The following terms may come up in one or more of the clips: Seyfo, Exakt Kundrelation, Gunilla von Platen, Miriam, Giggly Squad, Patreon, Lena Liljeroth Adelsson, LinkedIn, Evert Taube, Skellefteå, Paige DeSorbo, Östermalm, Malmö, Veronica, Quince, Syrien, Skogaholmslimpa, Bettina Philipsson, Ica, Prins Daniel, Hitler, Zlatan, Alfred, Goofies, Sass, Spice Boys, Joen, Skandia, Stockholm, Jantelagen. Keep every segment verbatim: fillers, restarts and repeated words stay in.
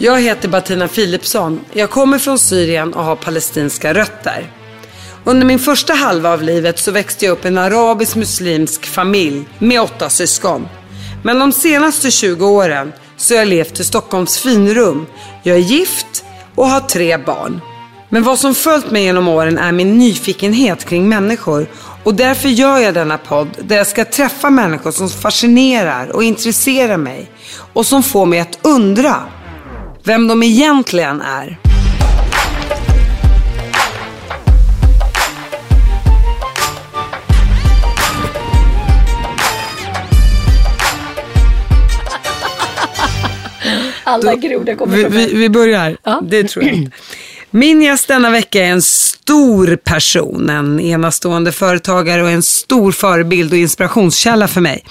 Jag heter Bettina Philipsson. Jag kommer från Syrien och har palestinska rötter. Under min första halva av livet så växte jag upp i en arabisk-muslimsk familj med åtta syskon. Men de senaste tjugo åren så har jag levt i Stockholms finrum. Jag är gift och har tre barn. Men vad som följt mig genom åren är min nyfikenhet kring människor. Och därför gör jag denna podd där jag ska träffa människor som fascinerar och intresserar mig. Och som får mig att undra vem de egentligen är. Alla grodor kommer vi, vi, vi börjar, ja. Det tror jag inte. Min gäst denna vecka är en stor person, en enastående företagare och en stor förebild och inspirationskälla för mig.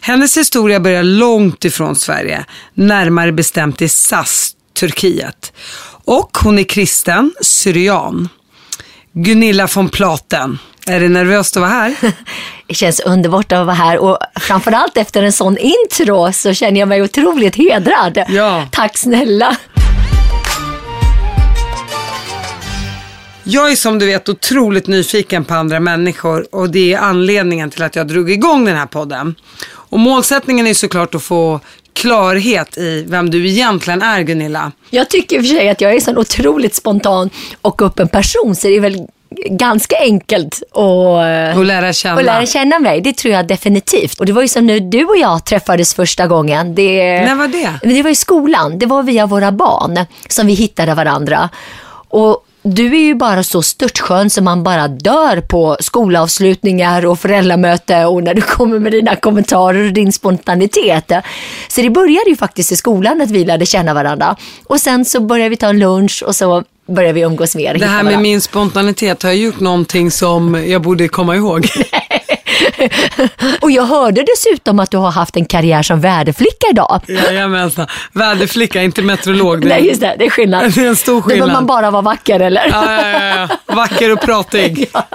Hennes historia börjar långt ifrån Sverige, närmare bestämt i Sass, Turkiet. Och hon är kristen, syrian. Gunilla von Platen. Är det nervöst att vara här? Det känns underbart att vara här, och framförallt efter en sån intro så känner jag mig otroligt hedrad. Ja. Tack snälla. Jag är som du vet otroligt nyfiken på andra människor, och det är anledningen till att jag drog igång den här podden. Och målsättningen är såklart att få klarhet i vem du egentligen är, Gunilla. Jag tycker i och för sig att jag är en sån otroligt spontan och öppen person, så det är väl ganska enkelt att, och lära känna. Och lära känna mig, det tror jag definitivt. Och det var ju som nu du och jag träffades första gången. Det, när var det? Det var i skolan, det var via våra barn som vi hittade varandra. Och du är ju bara så störtskön så man bara dör på skolavslutningar och föräldramöte, och när du kommer med dina kommentarer och din spontanitet. Så det började ju faktiskt i skolan att vi lärde känna varandra. Och sen så började vi ta en lunch och så började vi umgås mer. Det här med min spontanitet, har jag gjort någonting som jag borde komma ihåg? Och jag hörde dessutom att du har haft en karriär som väderflicka idag. Jajamensan, väderflicka, inte meteorolog. Det är... Nej just det, det är skillnad. Det är en stor skillnad. Då vill man bara vara vacker eller? Ja, ja, ja, ja. Vacker och pratig. Ja.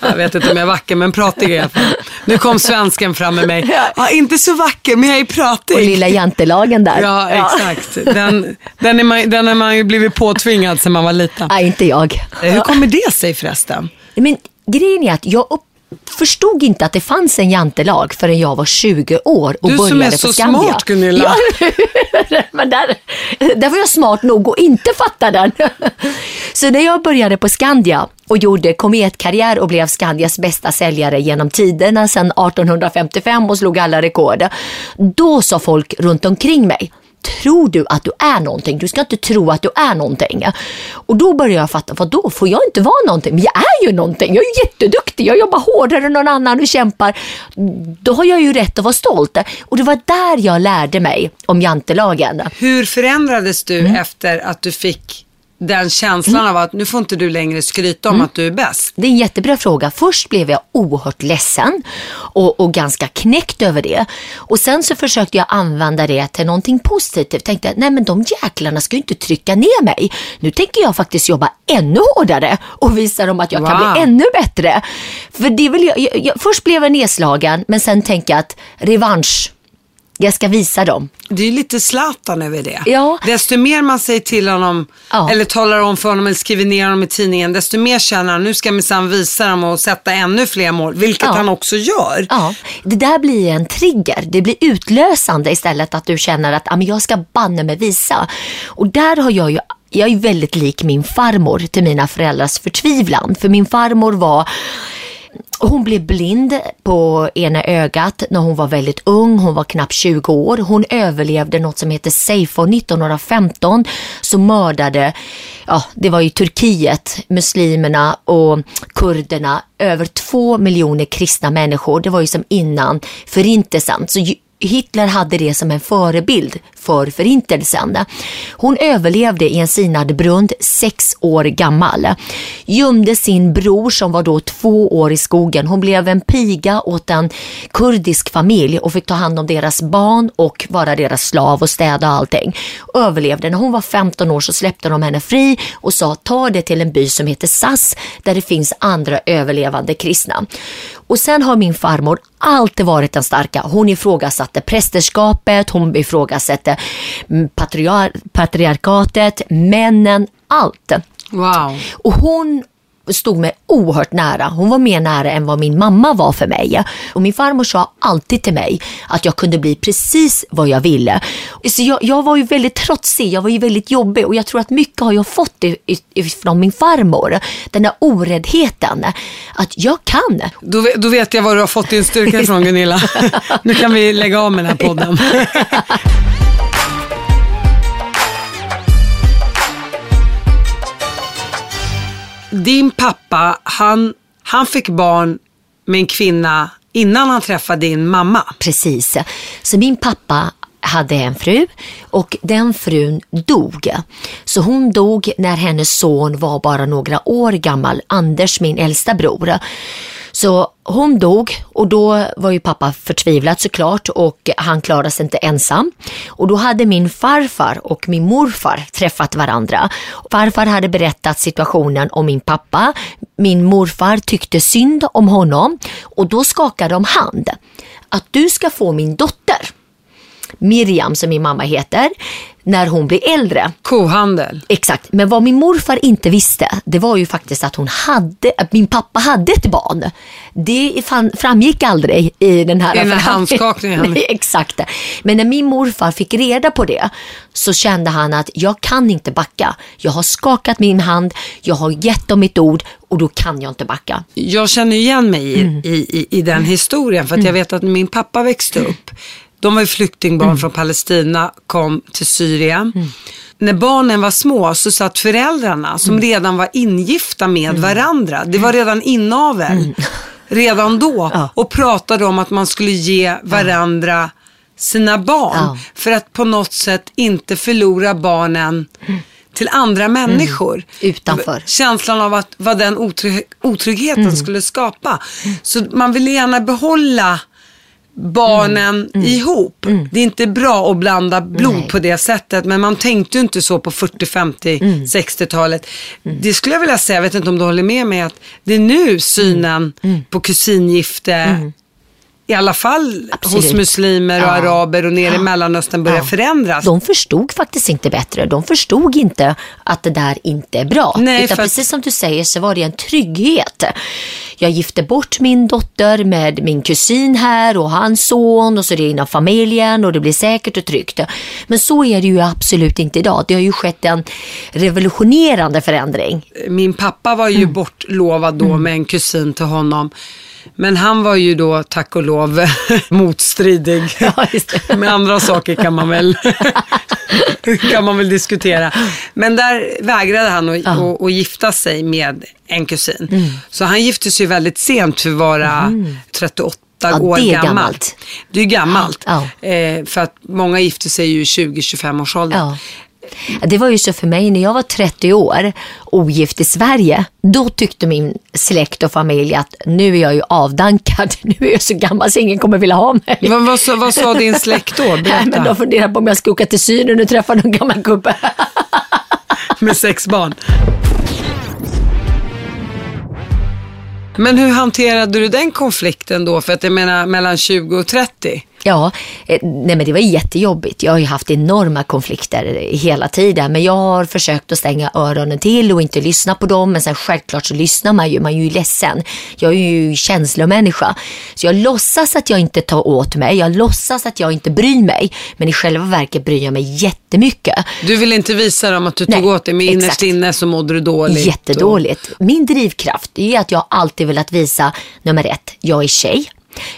Jag vet inte om jag är vacker, men pratig i alla fall. Nu kom svensken fram med mig. Ja, inte så vacker, men jag är pratig. Och lilla jantelagen där. Ja, exakt. Ja. Den, den, är man, den har man ju blivit påtvingad sedan man var liten. Nej, inte jag. Hur kommer det sig förresten? Men grejen är att jag upp förstod inte att det fanns en jantelag förrän jag var tjugo år och du började på Skandia. Du som är så smart, Gunilla. Ja, men där, där var jag smart nog och inte fatta den. Så när jag började på Skandia och gjorde kometkarriär och blev Skandias bästa säljare genom tiderna sedan arton femtiofem och slog alla rekord, då sa folk runt omkring mig: tror du att du är någonting? Du ska inte tro att du är någonting. Och då började jag fatta, vad då får jag inte vara någonting? Men jag är ju någonting, jag är jätteduktig, jag jobbar hårdare än någon annan och kämpar. Då har jag ju rätt att vara stolt. Och det var där jag lärde mig om jantelagen. Hur förändrades du mm. efter att du fick den känslan mm. av att nu får inte du längre skryta om mm. att du är bäst? Det är en jättebra fråga. Först blev jag oerhört ledsen och, och ganska knäckt över det. Och sen så försökte jag använda det till någonting positivt. Tänkte, nej men de jäklarna ska ju inte trycka ner mig. Nu tänker jag faktiskt jobba ännu hårdare och visa dem att jag wow. kan bli ännu bättre. För det vill jag, jag, jag, först blev jag nedslagen, men sen tänkte jag att revansch, Jag ska visa dem. Det är lite Zlatan över det. Ja. Desto mer man säger till honom, ja, eller talar om för honom eller skriver ner honom i tidningen, desto mer känner han, nu ska man visa dem och sätta ännu fler mål, vilket ja. han också gör. Ja. Det där blir en trigger. Det blir utlösande istället att du känner att ah, men jag ska banne mig visa. Och där har jag ju jag är väldigt lik min farmor till mina föräldrars förtvivlan. För min farmor var... Hon blev blind på ena ögat när hon var väldigt ung. Hon var knappt tjugo år. Hon överlevde något som heter Seyfo nittonhundrafemton. Så mördade, ja, det var ju Turkiet, muslimerna och kurderna. Över två miljoner kristna människor. Det var ju som innan förintelsen. Så Hitler hade det som en förebild för förintelsen. Hon överlevde i en sinad brunn, sex år gammal. Gömde sin bror som var då två år i skogen. Hon blev en piga åt en kurdisk familj och fick ta hand om deras barn och vara deras slav och städa och allting. Överlevde. När hon var femton år så släppte de henne fri och sa ta det till en by som heter Sass där det finns andra överlevande kristna. Och sen har min farmor alltid varit den starka. Hon ifrågasatte prästerskapet, hon ifrågasatte patriar- patriarkatet, männen, allt. Wow. Och hon stod mig oerhört nära. Hon var mer nära än vad min mamma var för mig. Och min farmor sa alltid till mig att jag kunde bli precis vad jag ville. Så jag, jag var ju väldigt trotsig, jag var ju väldigt jobbig. Och jag tror att mycket har jag fått från min farmor. Den där oräddheten. Att jag kan. Då, då vet jag vad du har fått din styrka från, Gunilla. Nu kan vi lägga av med den här podden. Din pappa, han, han fick barn med en kvinna innan han träffade din mamma. Precis. Så min pappa hade en fru och den frun dog. Så hon dog när hennes son var bara några år gammal. Anders, min äldsta bror. Så hon dog och då var ju pappa förtvivlat såklart och han klarade sig inte ensam. Och då hade min farfar och min morfar träffat varandra. Farfar hade berättat situationen om min pappa. Min morfar tyckte synd om honom och då skakade de hand. Att du ska få min dotter, Miriam som min mamma heter, när hon blir äldre. Kohandel. Exakt, men vad min morfar inte visste, det var ju faktiskt att hon hade, att min pappa hade ett barn. Det fan, framgick aldrig i den här, den här handskakningen. Nej, exakt. Men när min morfar fick reda på det så kände han att jag kan inte backa. Jag har skakat min hand, jag har gett dem mitt ord och då kan jag inte backa. Jag känner igen mig i, mm. i, i, i den historien för att mm. jag vet att min pappa växte upp. De var ju flyktingbarn mm. från Palestina, kom till Syrien. Mm. När barnen var små så satt föräldrarna som mm. redan var ingifta med mm. varandra. Det var redan inavel, mm. redan då. Ja. Och pratade om att man skulle ge varandra sina barn. Ja. För att på något sätt inte förlora barnen mm. till andra människor. Mm. Utanför. Känslan av att, vad den otrygg, otryggheten mm. skulle skapa. Mm. Så man ville gärna behålla barnen mm. Mm. ihop. Mm. Det är inte bra att blanda blod Nej. På det sättet, men man tänkte ju inte så på fyrtio, femtio, mm. sextiotalet. Mm. Det skulle jag vilja säga, jag vet inte om du håller med mig, att det är nu synen mm. på kusingifte mm. i alla fall Absolut. Hos muslimer och ja. Araber och nere ja. I Mellanöstern börjar ja. Förändras. De förstod faktiskt inte bättre. De förstod inte att det där inte är bra. Nej, utan precis att... som du säger så var det en trygghet. Jag gifte bort min dotter med min kusin här och hans son och så det är inom familjen och det blir säkert och tryggt. Men så är det ju absolut inte idag. Det har ju skett en revolutionerande förändring. Min pappa var ju mm. bortlovad då mm. med en kusin till honom. Men han var ju då, tack och lov, motstridig. Ja, just det. Med andra saker kan man väl kan man väl diskutera. Men där vägrade han att, uh. att, att gifta sig med en kusin. Mm. Så han gifte sig väldigt sent för att vara mm. trettioåtta ja, år det gammalt. gammalt. Det är gammalt. Uh. Eh, för att många gifte sig ju i tjugo till tjugofem års ålder. Uh. Det var ju så för mig när jag var trettio år ogift i Sverige, då tyckte min släkt och familj att nu är jag ju avdankad, nu är jag så gammal så ingen kommer vilja ha mig. Men vad, vad sa din släkt då? Nej, men de funderade på om jag skulle åka till Syrien och träffa någon gammal gubbe. Med sex barn. Men hur hanterade du den konflikten då? För att jag menar mellan tjugo och trettio? Ja, eh, nej men det var jättejobbigt. Jag har ju haft enorma konflikter hela tiden, men jag har försökt att stänga öronen till och inte lyssna på dem, men sen självklart så lyssnar man ju, man är ju ledsen. Jag är ju känslomänniska. Så jag låtsas att jag inte tar åt mig, jag låtsas att jag inte bryr mig, men i själva verket bryr jag mig jättemycket. Du vill inte visa dem att du tog nej, åt dig, men innerst inne så mådde du dåligt. Jättedåligt. Och... Min drivkraft är att jag alltid vill att visa nummer ett, jag är tjej.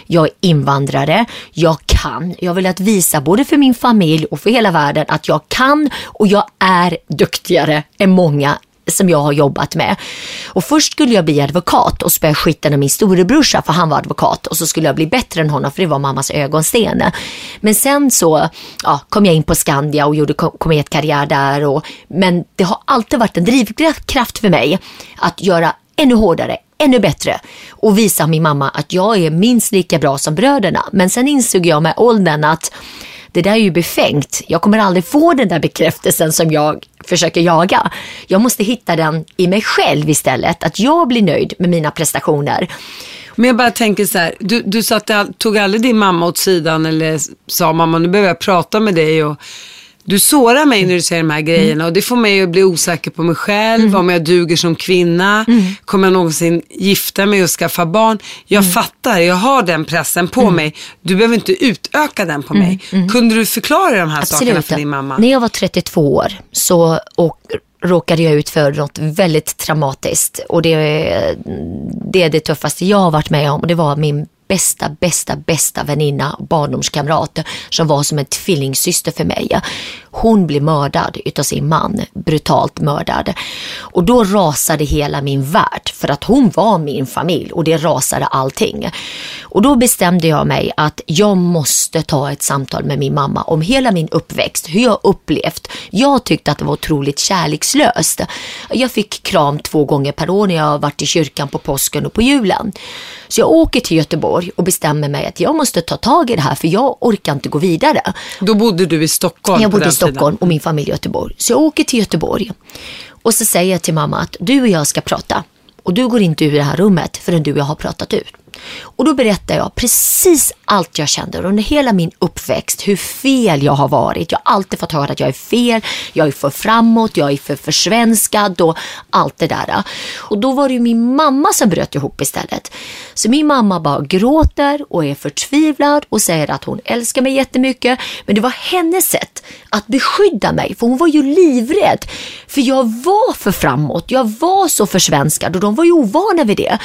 Jag är invandrare, jag kan. Jag vill att visa både för min familj och för hela världen att jag kan, och jag är duktigare än många som jag har jobbat med. Och först skulle jag bli advokat och spöa skiten av min storebrorsa, för han var advokat, och så skulle jag bli bättre än honom, för det var mammas ögonsten. Men sen så ja, kom jag in på Skandia och gjorde kometkarriär där, och, men det har alltid varit en drivkraft för mig att göra ännu hårdare, ännu bättre, och visa min mamma att jag är minst lika bra som bröderna. Men sen insåg jag med åldern att det där är ju befängt. Jag kommer aldrig få den där bekräftelsen som jag försöker jaga. Jag måste hitta den i mig själv istället, att jag blir nöjd med mina prestationer. Men jag bara tänker så här, du, du sa att du tog aldrig din mamma åt sidan eller sa mamma, nu behöver jag prata med dig, och du sårar mig när du säger de här grejerna, och det får mig att bli osäker på mig själv, mm. om jag duger som kvinna, mm. kommer jag någonsin gifta mig och skaffa barn. Jag mm. fattar, jag har den pressen på mm. mig. Du behöver inte utöka den på mm. mig. Mm. Kunde du förklara de här absolut sakerna för din mamma? När jag var trettiotvå år så och råkade jag ut för något väldigt traumatiskt, och det, det är det tuffaste jag har varit med om, och det var min bästa, bästa, bästa väninna, barndomskamrat, som var som en tvillingsyster för mig. Hon blev mördad utav sin man, brutalt mördad. Och då rasade hela min värld, för att hon var min familj, och det rasade allting. Och då bestämde jag mig att jag måste ta ett samtal med min mamma om hela min uppväxt, hur jag upplevt. Jag tyckte att det var otroligt kärlekslöst. Jag fick kram två gånger per år när jag varit i kyrkan på påsken och på julen. Så jag åker till Göteborg och bestämmer mig att jag måste ta tag i det här, för jag orkar inte gå vidare. Då bodde du i Stockholm? Jag bodde i Stockholm och min familj i Göteborg. Så jag åker till Göteborg och så säger jag till mamma att du och jag ska prata, och du går inte ur det här rummet förrän du och jag har pratat ut. Och då berättar jag precis allt jag kände under hela min uppväxt, hur fel jag har varit. Jag har alltid fått höra att jag är fel, jag är för framåt, jag är för försvenskad och allt det där. Och då var det ju min mamma som bröt ihop istället. Så min mamma bara gråter och är förtvivlad och säger att hon älskar mig jättemycket, men det var hennes sätt att beskydda mig, för hon var ju livrädd, för jag var för framåt, jag var så försvenskad, och de var ju ovana vid det.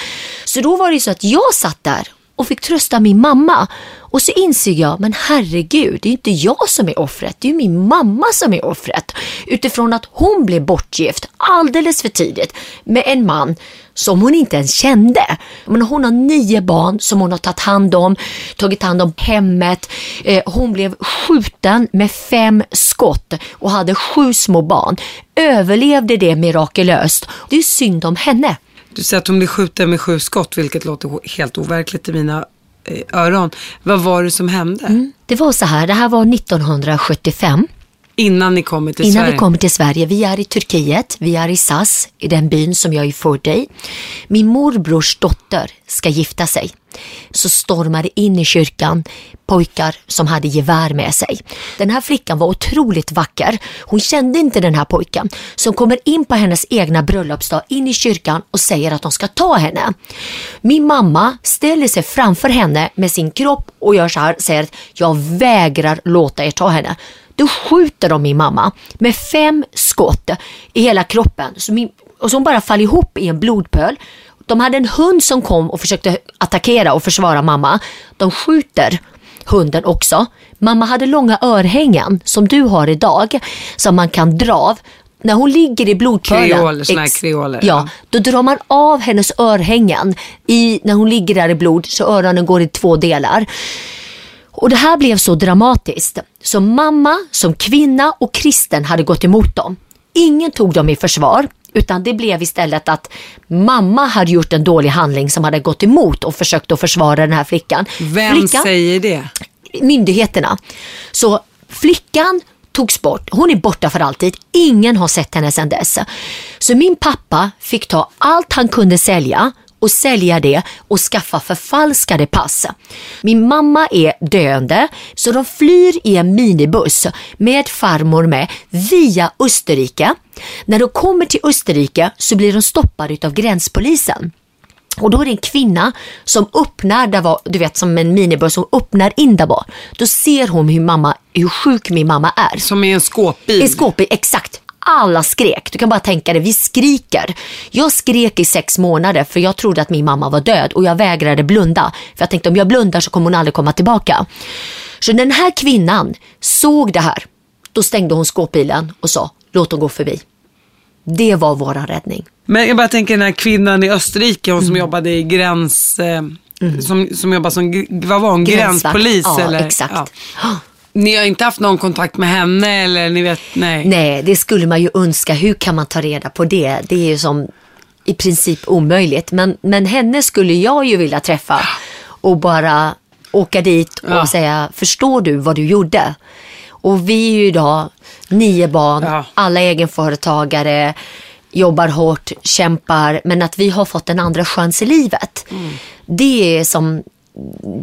Så då var det ju så att jag satt där och fick trösta min mamma, och så inser jag, men herregud, det är inte jag som är offret, det är min mamma som är offret, utifrån att hon blev bortgift alldeles för tidigt med en man som hon inte ens kände. Men hon har nio barn som hon har tagit hand om, tagit hand om hemmet. Hon blev skjuten med fem skott och hade sju små barn, överlevde det mirakulöst. Det är synd om henne. Du säger att hon blev skjuten med sju skott, vilket låter helt overkligt i mina öron. Vad var det som hände? Mm, det var så här, det här var nittonhundrasjuttiofem. Innan ni kommer till Innan Sverige? Innan vi kommer till Sverige. Vi är i Turkiet, vi är i Sass, i den byn som jag är född i. Min morbrors dotter ska gifta sig. Så stormade in i kyrkan pojkar som hade gevär med sig. Den här flickan var otroligt vacker. Hon kände inte den här pojken, som kommer in på hennes egna bröllopsdag in i kyrkan och säger att de ska ta henne. Min mamma ställer sig framför henne med sin kropp och gör så här, säger att jag vägrar låta er ta henne. Då skjuter de min mamma med fem skott i hela kroppen. Så min, och så hon bara faller ihop i en blodpöl. De hade en hund som kom och försökte attackera och försvara mamma. De skjuter hunden också. Mamma hade långa örhängen som du har idag, som man kan dra av. När hon ligger i blodpölen, kreoler, såna här kreoler, ex, ja, då drar man av hennes örhängen. I, när hon ligger där i blod så öronen går i två delar. Och det här blev så dramatiskt. Så mamma som kvinna och kristen hade gått emot dem. Ingen tog dem i försvar, utan det blev istället att mamma hade gjort en dålig handling som hade gått emot och försökt att försvara den här flickan. Vem flickan, säger det? Myndigheterna. Så flickan togs bort. Hon är borta för alltid. Ingen har sett henne sedan dess. Så min pappa fick ta allt han kunde sälja och sälja det och skaffa förfalskade pass. Min mamma är döende, så de flyr i en minibuss med farmor med via Österrike. När de kommer till Österrike så blir de stoppade av gränspolisen. Och då är det en kvinna som öppnar där var, du vet, som en minibuss som öppnar in där var. Då ser hon hur mamma, hur sjuk min mamma är. Som är en skåpbil. En skåpbil, exakt. Alla skrek. Du kan bara tänka dig, vi skriker. Jag skrek i sex månader för jag trodde att min mamma var död och jag vägrade blunda. För jag tänkte, om jag blundar så kommer hon aldrig komma tillbaka. Så den här kvinnan såg det här. Då stängde hon skåpbilen och sa, låt hon gå förbi. Det var våran räddning. Men jag bara tänker, den här kvinnan i Österrike, hon som mm. jobbade i gräns... Eh, mm. Som, som jobbade som, vad var hon? Gränspolis? Ja, eller? Exakt. Ja. Ni har inte haft någon kontakt med henne eller ni vet, nej. Nej, det skulle man ju önska. Hur kan man ta reda på det? Det är ju som i princip omöjligt. Men, men henne skulle jag ju vilja träffa och bara åka dit och ja. säga, förstår du vad du gjorde? Och vi är ju idag nio barn, ja. alla egenföretagare, jobbar hårt, kämpar. Men att vi har fått en andra chans i livet, mm. det är som...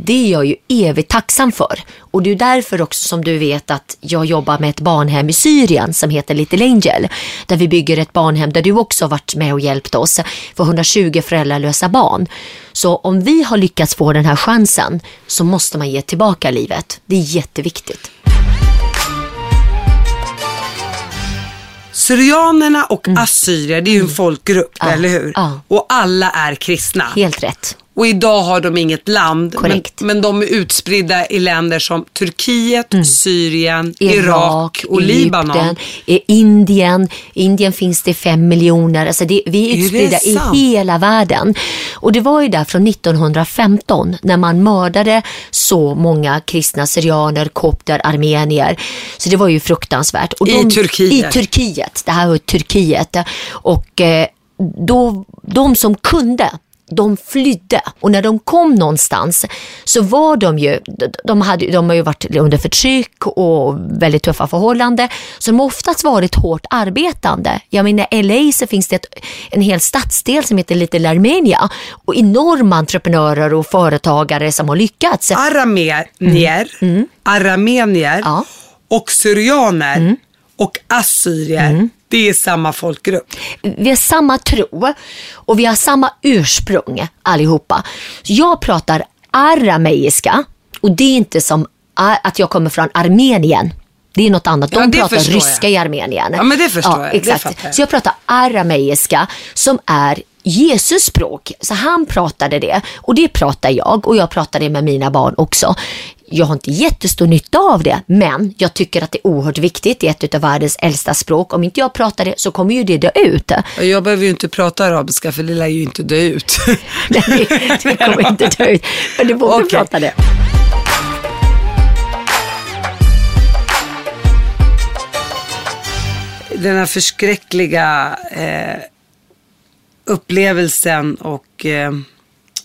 det är jag ju evigt tacksam för. Och det är därför också som du vet att jag jobbar med ett barnhem i Syrien som heter Little Angel, där vi bygger ett barnhem där du också har varit med och hjälpt oss för hundratjugo föräldralösa barn. Så om vi har lyckats få den här chansen så måste man ge tillbaka livet. Det är jätteviktigt. Syrianerna och mm. assyrier, det är ju en mm. folkgrupp, ja, eller hur? Ja. Och alla är kristna. Helt rätt. Och idag har de inget land, men, men de är utspridda i länder som Turkiet, mm. Syrien, Irak, Irak och Egypten, Libanon. I Indien, I Indien finns det fem miljoner. Alltså det, vi är utspridda är i hela världen. Och det var ju där från nittonhundrafemton när man mördade så många kristna syrianer, kopter, armenier. Så det var ju fruktansvärt. Och de, I Turkiet. I Turkiet, det här var Turkiet. Och eh, då, de som kunde... de flydde och när de kom någonstans så var de ju de, hade, de har ju varit under förtryck och väldigt tuffa förhållanden, så de har oftast varit hårt arbetande. Jag menar, i L A så finns det ett, en hel stadsdel som heter Little Armenia och enorma entreprenörer och företagare som har lyckats. Aramenier, mm. Mm. Aramenier ja. och syrianer mm. och assyrier. Mm. Det är samma folkgrupp. Vi har samma tro och vi har samma ursprung allihopa. Jag pratar arameiska och det är inte som att jag kommer från Armenien. Det är något annat. De ja, pratar ryska jag. i Armenien. Ja, men det förstår ja, jag. Exakt. Det jag. Så jag pratar arameiska som är Jesus språk. Så han pratade det och det pratar jag och jag pratar det med mina barn också. Jag har inte jättestor nytta av det, men jag tycker att det är oerhört viktigt. Det är ett av världens äldsta språk. Om inte jag pratar det så kommer ju det dö ut. Jag behöver ju inte prata arabiska för det lär ju inte dö ut. Nej, det, det kommer inte dö ut. Men du borde okay. prata det. Den här förskräckliga eh, upplevelsen och... Eh,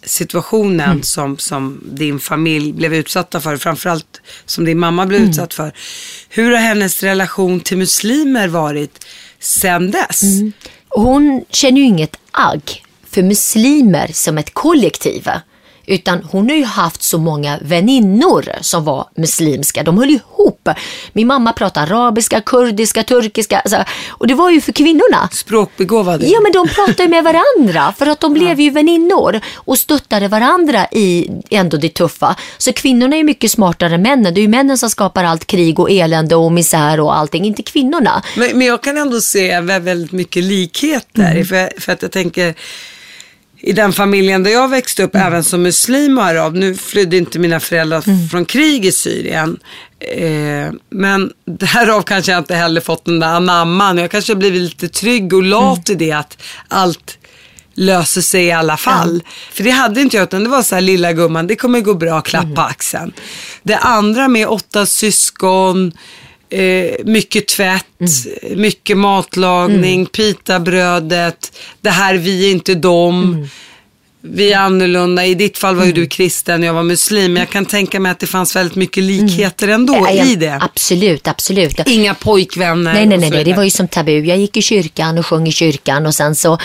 situationen mm. som, som din familj blev utsatta för, framförallt som din mamma blev mm. utsatt för. Hur har hennes relation till muslimer varit sedan dess? Mm. Hon känner ju inget agg för muslimer som ett kollektiv, utan hon har ju haft så många väninnor som var muslimska. De höll ihop. Min mamma pratade arabiska, kurdiska, turkiska. Alltså, och det var ju för kvinnorna. Språkbegåvade. Ja, men de pratade med varandra. För att de blev ju väninnor och stöttade varandra i ändå det tuffa. Så kvinnorna är mycket smartare än männen. Det är ju männen som skapar allt krig och elände och misär och allting. Inte kvinnorna. Men, men jag kan ändå se väldigt mycket likheter. Mm. För, för att jag tänker... I den familjen där jag växte upp, mm. även som muslim och arab, nu flydde inte mina föräldrar mm. från krig i Syrien. Eh, men därav kanske jag inte heller fått den där anamman. Jag kanske blivit lite trygg och lat mm. i det att allt löser sig i alla fall. Mm. För det hade inte jag, utan det var så här, lilla gumman, det kommer gå bra, klappa mm. axeln. Det andra med åtta syskon... Eh, mycket tvätt, mm. mycket matlagning, mm. pitabrödet, det här vi är inte dem, mm. vi är annorlunda. I ditt fall var ju mm. du kristen, jag var muslim, men jag kan tänka mig att det fanns väldigt mycket likheter mm. ändå ja, i det. Absolut, absolut. Inga pojkvänner. Nej, nej, nej, nej, det var ju som tabu. Jag gick i kyrkan och sjöng i kyrkan och sen så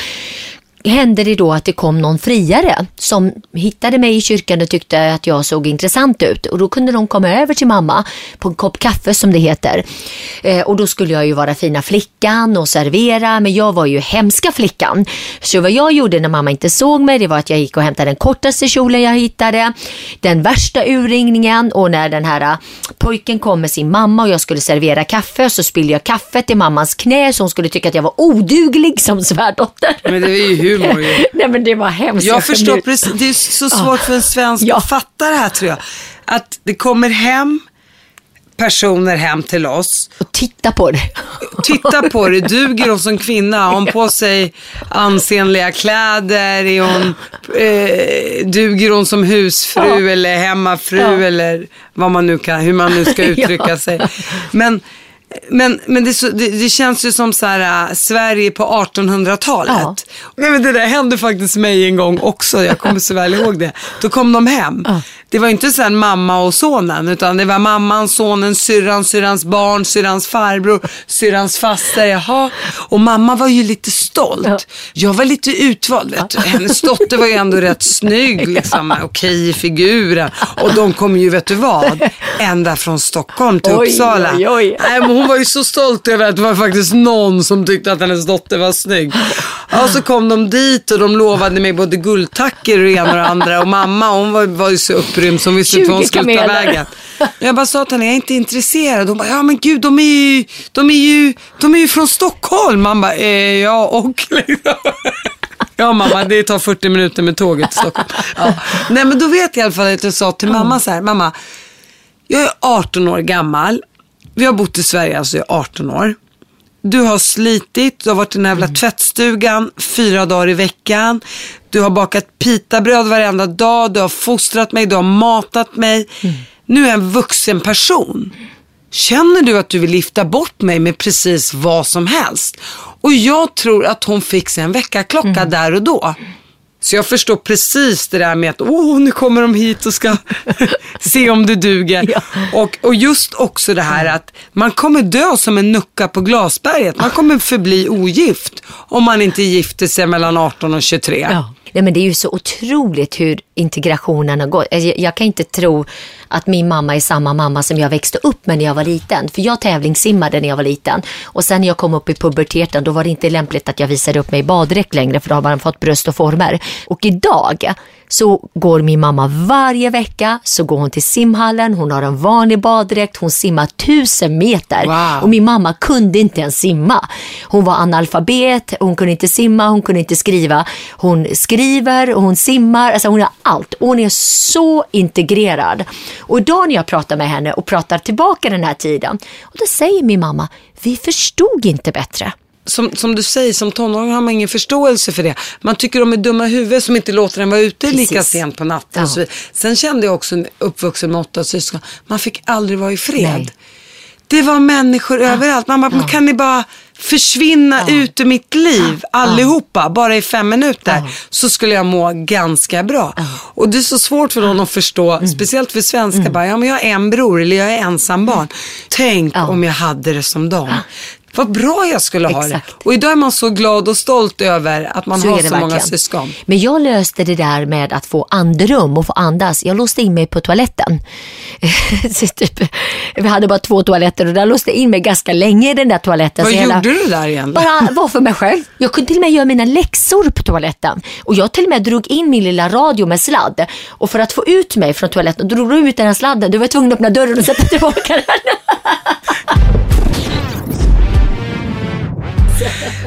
hände det då att det kom någon friare som hittade mig i kyrkan och tyckte att jag såg intressant ut. Och då kunde de komma över till mamma på en kopp kaffe, som det heter. Eh, och då skulle jag ju vara fina flickan och servera, men jag var ju hemska flickan. Så vad jag gjorde när mamma inte såg mig, det var att jag gick och hämtade den kortaste kjolen jag hittade, den värsta urringningen, och när den här pojken kom med sin mamma och jag skulle servera kaffe, så spillde jag kaffet i mammans knä, så hon skulle tycka att jag var oduglig som svärdotter. Men det är ju humor ju. Nej, men det var hemskt. Jag förstår precis, det är så svårt för en svensk ja. att fatta det här, tror jag. Att det kommer hem personer hem till oss och titta på det. Titta på det, duger hon som kvinna? Har hon på sig ansenliga kläder? Är hon, eh, duger hon som husfru ja. eller hemmafru ja. eller vad man nu kan, hur man nu ska uttrycka ja. sig. Men Men, men det, det, det känns ju som så här, äh, Sverige på artonhundratalet. Ja. Nej, men det där hände faktiskt mig en gång också. Jag kommer så väl ihåg det. Då kom de hem. Ja. Det var inte så här mamma och sonen, utan det var mamman, sonen, syrran, syrrans barn, syrrans farbror, syrrans faster. Jaha. Och mamma var ju lite stolt. Ja. Jag var lite utvald. Vet du. Hennes dotter var ju ändå rätt snygg. Liksom. Ja. Okej, figuren. Och de kom ju, vet du vad, ända från Stockholm till oj, Uppsala. Oj, oj. Nej, men hon var ju så stolt över att det var faktiskt någon som tyckte att hennes dotter var snygg. Ja, så kom de dit och de lovade mig både guldtacker och det ena och det andra. Och mamma, hon var, var ju så upprymd som visste inte hon skulle ta vägen. Jag bara sa till henne, jag är inte intresserad. Hon bara, ja men gud, de är ju, de är ju, de är ju från Stockholm. Man bara, eh, ja och liksom. Ja mamma, det tar fyrtio minuter med tåget till Stockholm. Ja. Nej, men då vet jag i alla fall att jag sa till mamma så här, mamma, jag är arton år gammal. Vi har bott i Sverige, alltså jag är arton år. Du har slitit, du har varit i den jävla mm. tvättstugan fyra dagar i veckan. Du har bakat pitabröd varenda dag, du har fostrat mig, du har matat mig. Mm. Nu är jag en vuxen person. Känner du att du vill lyfta bort mig med precis vad som helst? Och jag tror att hon fick sig en väckarklocka mm. där och då. Så jag förstår precis det där med att åh, nu kommer de hit och ska se om du duger. Ja. Och, och just också det här att man kommer dö som en nucka på Glasberget. Man kommer förbli ogift om man inte gifter sig mellan arton och tjugotre. Ja. Nej, men det är ju så otroligt hur integrationen har gått. Jag, jag kan inte tro att min mamma är samma mamma som jag växte upp med när jag var liten. För jag tävlingssimmade när jag var liten. Och sen när jag kom upp i puberteten, då var det inte lämpligt att jag visade upp mig i baddräkt längre. För då har man fått bröst och former. Och idag så går min mamma varje vecka. Så går hon till simhallen. Hon har en vanlig baddräkt. Hon simmar tusen meter. Wow. Och min mamma kunde inte ens simma. Hon var analfabet. Hon kunde inte simma. Hon kunde inte skriva. Hon skriver och hon simmar. Alltså hon har allt. Och hon är så integrerad. Och idag när jag pratar med henne och pratar tillbaka den här tiden, och då säger min mamma, vi förstod inte bättre. Som, som du säger, som tonåring har man ingen förståelse för det. Man tycker de är dumma huvud som inte låter den vara ute Precis. lika sent på natten. Ja. Sen kände jag också, uppvuxen med åtta syskon, man fick aldrig vara i fred. Nej. Det var människor ja. överallt. Man, bara, ja. man kan ni bara försvinna ja. ut ur mitt liv allihopa, bara i fem minuter ja. så skulle jag må ganska bra. ja. Och det är så svårt för någon att förstå, mm. speciellt för svenskar. mm. Bara, ja, men jag är en bror eller jag är ensam barn. mm. Tänk ja. om jag hade det som dem. ja. Vad bra jag skulle ha Exakt. det. Och idag är man så glad och stolt över att man så har så verkligen. många syskon. Men jag löste det där med att få andrum och få andas. Jag låste in mig på toaletten. Så typ, vi hade bara två toaletter och där låste jag in mig ganska länge i den där toaletten. Vad så gjorde hela, du där igen? Bara var för mig själv. Jag kunde till och med göra mina läxor på toaletten. Och jag till och med drog in min lilla radio med sladd. Och för att få ut mig från toaletten drog du ut den här sladden. Du var tvungen att öppna dörren och sätta tillbaka den.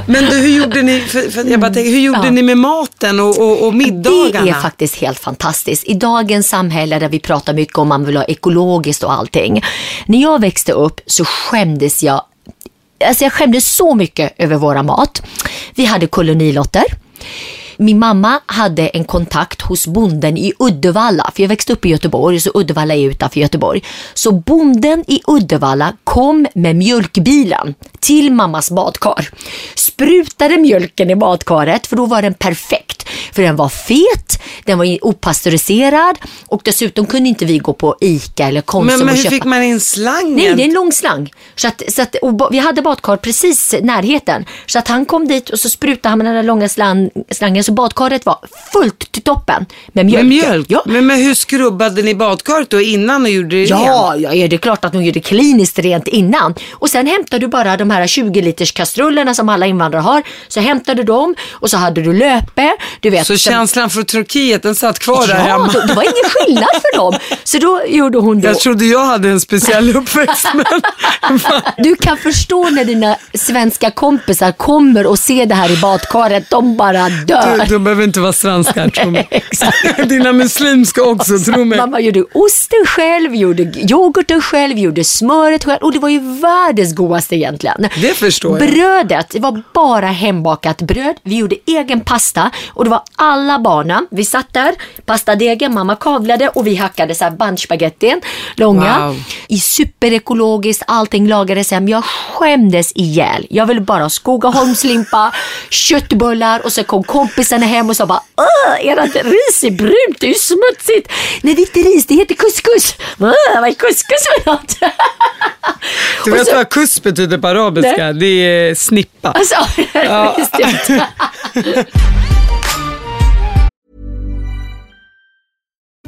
Men du, hur gjorde ni, för, för jag bara tänker, hur gjorde ja. ni med maten och, och, och middagarna? Det är faktiskt helt fantastiskt. I dagens samhälle där vi pratar mycket om man vill ha ekologiskt och allting. När jag växte upp så skämdes jag, alltså jag skämdes så mycket över våra mat. Vi hade kolonilotter. Min mamma hade en kontakt hos bonden i Uddevalla, för jag växte upp i Göteborg, så Uddevalla är utanför Göteborg. Så bonden i Uddevalla kom med mjölkbilen till mammas badkar, sprutade mjölken i badkaret, för då var den perfekt. För den var fet, den var opastöriserad och dessutom kunde inte vi gå på Ica eller Konsum men, men och köpa. Men hur fick man in slangen? Nej, det är en lång slang. Så att, så att, vi hade badkar precis närheten. Så att han kom dit och så sprutade han med den där långa slang, slangen. Så badkaret var fullt till toppen med mjölk. Med mjölk? Ja. Men, men hur skrubbade ni badkaret då innan och gjorde det ja, rent? Ja, det är klart att de gjorde kliniskt rent innan. Och sen hämtade du bara de här tjugo liters kastrullerna som alla invandrare har. Så hämtade du dem och så hade du löpe. Du vet, så känslan från Turkiet, den satt kvar ja, där hemma. Då, det var ingen skillnad för dem. Så då gjorde hon då. Jag trodde jag hade en speciell uppväxt. Men... Du kan förstå när dina svenska kompisar kommer och ser det här i badkaret. De bara dör. De behöver inte vara svenskar, tror mig. Exakt. Dina muslimska också, tror mig. Mamma gjorde osten själv, gjorde yoghurten själv, gjorde smöret själv. Och det var ju världens godaste egentligen. Det förstår jag. Brödet, det var bara hembakat bröd. Vi gjorde egen pasta och det var alla barnen. Vi satt där, pastadegen, mamma kavlade och vi hackade så här bandspagettin, långa. Wow. I superekologiskt, allting lagades hem. Jag skämdes ihjäl. Jag ville bara Skogaholmslimpa, köttbullar och så kom kompisarna hem och sa bara, åh, ert ris är brunt, det är ju smutsigt. Nej, det är inte ris, det heter couscous. Vad är couscous för något? Du vet så, vad kus betyder på arabiska? Nej. Det är snippa. Alltså, ja. Visst inte.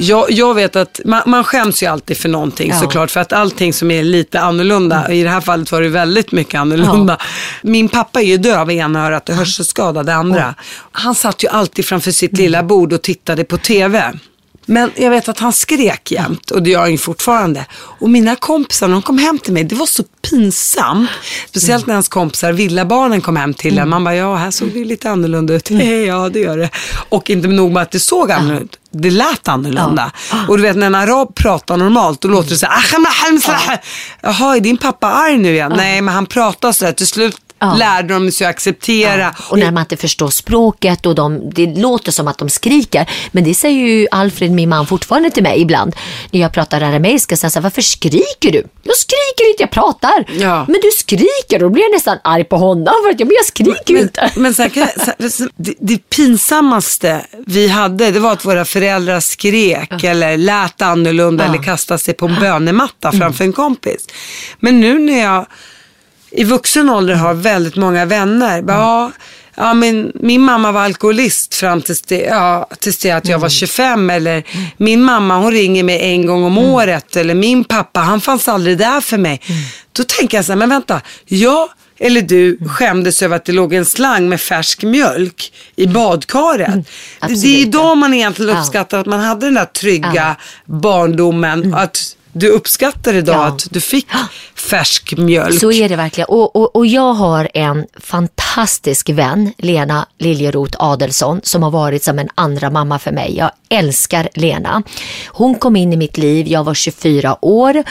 Jag, jag vet att man, man skäms ju alltid för någonting, ja, såklart, för att allting som är lite annorlunda, mm. i det här fallet var det väldigt mycket annorlunda. Ja. Min pappa är ju döv i ena örat och hörselskadade andra. Ja. Han satt ju alltid framför sitt mm. lilla bord och tittade på tv. Men jag vet att han skrek jämt, och det gör han ju fortfarande. Och mina kompisar, när de kom hem till mig, det var så pinsamt. Speciellt när hans kompisar, villabarnen, kom hem till en. Man bara, ja, här såg det lite annorlunda ut. Mm. Ja, det gör det. Och inte nog med att det såg annorlunda ut. Det lät annorlunda. Ja. Och du vet, när en arab pratar normalt, då låter det så här. Jaha, är din pappa arg nu igen? Ja. Nej, men han pratar så här till slut. Ja. Lärde de sig att acceptera. Ja. Och när man inte förstår språket och de, det låter som att de skriker. Men det säger ju Alfred, min man, fortfarande till mig ibland. När jag pratar arameiska så säger, varför skriker du? Jag skriker inte, jag pratar. Ja. Men du skriker, då blir jag nästan arg på honom. För att jag, men jag skriker men, inte. Men, men så här, så, det, det pinsammaste vi hade, det var att våra föräldrar skrek. Ja. Eller lät annorlunda. Ja. Eller kastade sig på en bönematta framför mm. en kompis. Men nu när jag i vuxen ålder har väldigt många vänner. Bara, ja, ja, men min mamma var alkoholist fram tills det, ja, tills det att jag var tjugofem. Eller min mamma, hon ringer mig en gång om mm. året. Eller min pappa, han fanns aldrig där för mig. Mm. Då tänker jag så här, men vänta. Jag eller du skämdes över att det låg en slang med färsk mjölk i badkaret. Mm. Det är ju då man egentligen uppskattar att man hade den där trygga mm. barndomen. Mm. Att du uppskattar idag, ja, att du fick färsk mjölk. Så är det verkligen. Och, och, och jag har en fantastisk vän, Lena Liljeroth Adelsson, som har varit som en andra mamma för mig. Jag älskar Lena. Hon kom in i mitt liv, jag var tjugofyra år.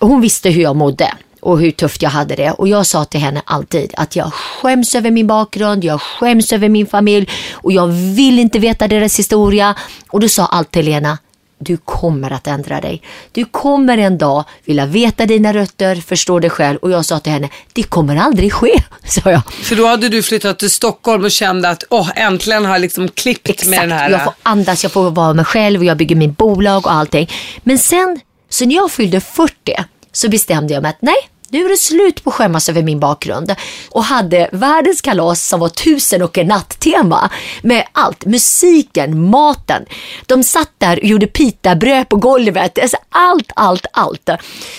Hon visste hur jag mådde och hur tufft jag hade det. Och jag sa till henne alltid att jag skäms över min bakgrund, jag skäms över min familj och jag vill inte veta deras historia. Och då sa alltid Lena, du kommer att ändra dig. Du kommer en dag vilja veta dina rötter, förstå dig själv. Och jag sa till henne, det kommer aldrig ske, sa jag. För då hade du flyttat till Stockholm och kände att, åh, oh, äntligen har jag liksom klippt. Exakt, med den här. Jag får andas, jag får vara mig själv och jag bygger min bolag och allting. Men sen, så när jag fyllde fyrtio så bestämde jag mig att nej, nu är det slut på att skämmas över min bakgrund. Och hade världens kalas som var tusen och en natt-tema med allt, musiken, maten. De satt där och gjorde pitabröd på golvet, alltså allt, allt, allt.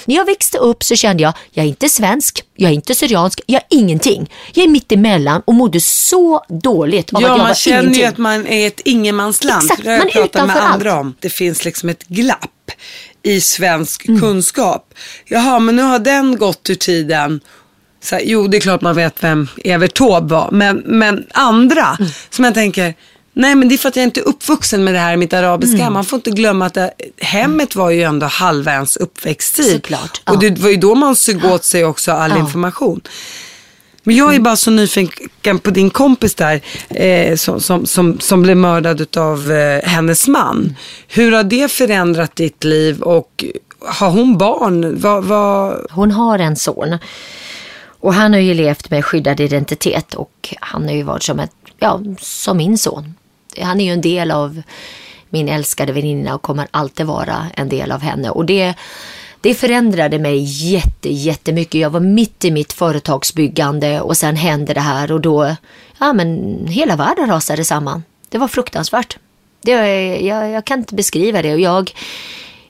När jag växte upp så kände jag, jag är inte svensk, jag är inte syriansk, jag är ingenting. Jag är mitt emellan och mådde så dåligt av ja, att jag var ingenting. Ja, man känner ju att man är ett ingenmansland. Exakt, det har jag pratat med andra allt. Om. Det finns liksom ett glapp i svensk mm. kunskap. Jaha, men nu har den gått ur tiden. Så här, jo, det är klart man vet vem Evert Taube var. Men, men andra mm. som jag tänker, nej men det är för att jag inte är uppvuxen med det här i mitt arabiska. Mm. Man får inte glömma att det, hemmet var ju ändå halva ens uppväxttid. Såklart. Och det var ju då man såg åt sig också all ja. information. Men jag är bara så nyfiken på din kompis där eh, som, som, som, som blev mördad av eh, hennes man. Hur har det förändrat ditt liv och har hon barn? Va, va... Hon har en son och han har ju levt med skyddad identitet och han har ju varit som, ett, ja, som min son. Han är ju en del av min älskade väninna och kommer alltid vara en del av henne och det Det förändrade mig jätte, jättemycket. Jag var mitt i mitt företagsbyggande och sen hände det här och då, ja men hela världen rasade samman. Det var fruktansvärt. Det, jag, jag kan inte beskriva det och jag,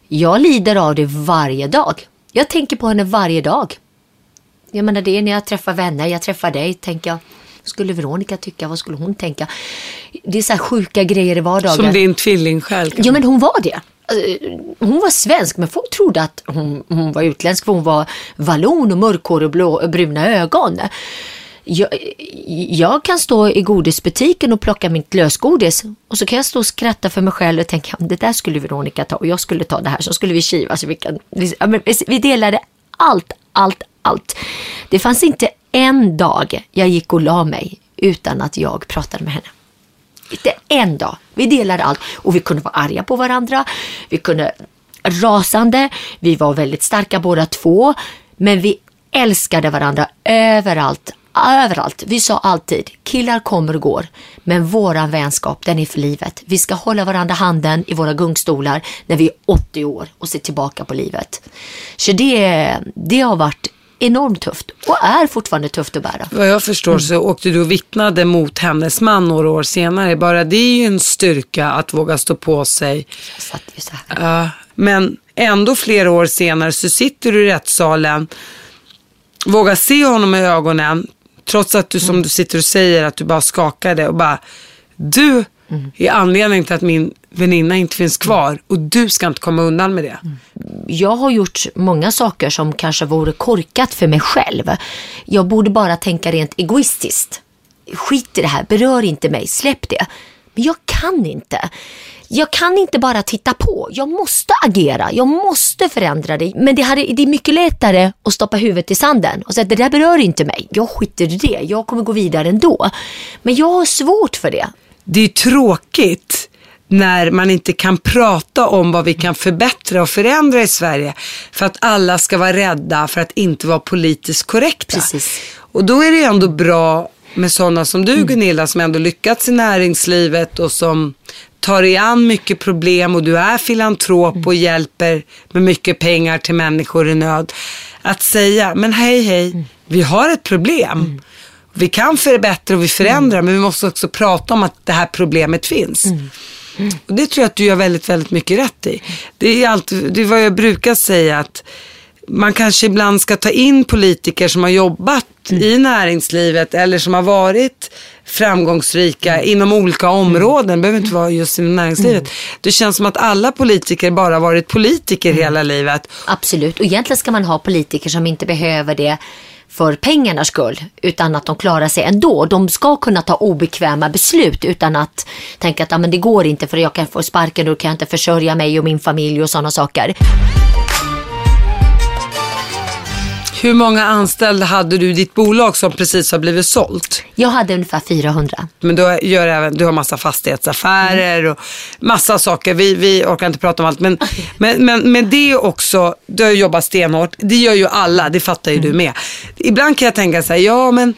jag lider av det varje dag. Jag tänker på henne varje dag. Jag menar det när jag träffar vänner, jag träffar dig, tänker jag. Vad skulle Veronica tycka? Vad skulle hon tänka? Det är så här sjuka grejer i vardagen. Som din tvilling själv. Ja men hon var det. Hon var svensk men folk trodde att hon, hon var utländsk för hon var vallon och mörkhår och, blå, och bruna ögon. Jag, jag kan stå i godisbutiken och plocka mitt lösgodis och så kan jag stå och skratta för mig själv och tänka det där skulle Veronica ta och jag skulle ta det här så skulle vi kiva. Så vi, kan, vi, vi delade allt, allt, allt. Det fanns inte en dag jag gick och la mig utan att jag pratade med henne. Inte en dag. Vi delade allt. Och vi kunde vara arga på varandra. Vi kunde rasande. Vi var väldigt starka båda två. Men vi älskade varandra överallt. Överallt. Vi sa alltid, killar kommer och går. Men våran vänskap, den är för livet. Vi ska hålla varandra handen i våra gungstolar när vi är åttio år och se tillbaka på livet. Så det, det har varit enormt tufft och är fortfarande tufft att bära. Vad jag förstår så åkte du och vittnade mot hennes man några år senare. Bara det är ju en styrka att våga stå på sig. Jag satt ju så här. Uh, men ändå flera år senare så sitter du i rättssalen, vågar se honom i ögonen trots att du som mm. du sitter och säger att du bara skakade och bara du mm. är anledningen till att min väninna inte finns kvar och du ska inte komma undan med det. Jag har gjort många saker som kanske vore korkat för mig själv. Jag borde bara tänka rent egoistiskt. Skit i det här, berör inte mig, släpp det. Men jag kan inte. Jag kan inte bara titta på. Jag måste agera, jag måste förändra det. Men det, hade, det är mycket lättare att stoppa huvudet i sanden och säga att det där berör inte mig. Jag skiter i det, jag kommer gå vidare ändå. Men jag har svårt för det. Det är tråkigt när man inte kan prata om vad vi kan förbättra och förändra i Sverige för att alla ska vara rädda för att inte vara politiskt korrekta. Precis. Och då är det ändå bra med sådana som du mm. Gunilla som ändå lyckats i näringslivet och som tar i an mycket problem och du är filantrop mm. och hjälper med mycket pengar till människor i nöd. Att säga, men hej hej, mm. vi har ett problem. Mm. Vi kan förbättra och vi förändrar mm. men vi måste också prata om att det här problemet finns. Mm. Mm. Och det tror jag att du gör väldigt, väldigt mycket rätt i. Det är, alltid, det är vad jag brukar säga att man kanske ibland ska ta in politiker som har jobbat mm. i näringslivet eller som har varit framgångsrika inom olika områden. Det behöver inte vara just inom näringslivet. Mm. Det känns som att alla politiker bara varit politiker mm. hela livet. Absolut, och egentligen ska man ha politiker som inte behöver det för pengarnas skull utan att de klarar sig ändå. De ska kunna ta obekväma beslut utan att tänka att ah, men det går inte för jag kan få sparken och kan inte försörja mig och min familj och sådana saker. Hur många anställda hade du i ditt bolag som precis har blivit sålt? Jag hade ungefär fyrahundra. Men du, gör även, du har massa fastighetsaffärer mm. och massa saker. Vi, vi orkar inte prata om allt. Men, okay. men, men, men det är också, du har jobbat stenhårt. Det gör ju alla, det fattar ju mm. du med. Ibland kan jag tänka så här, ja men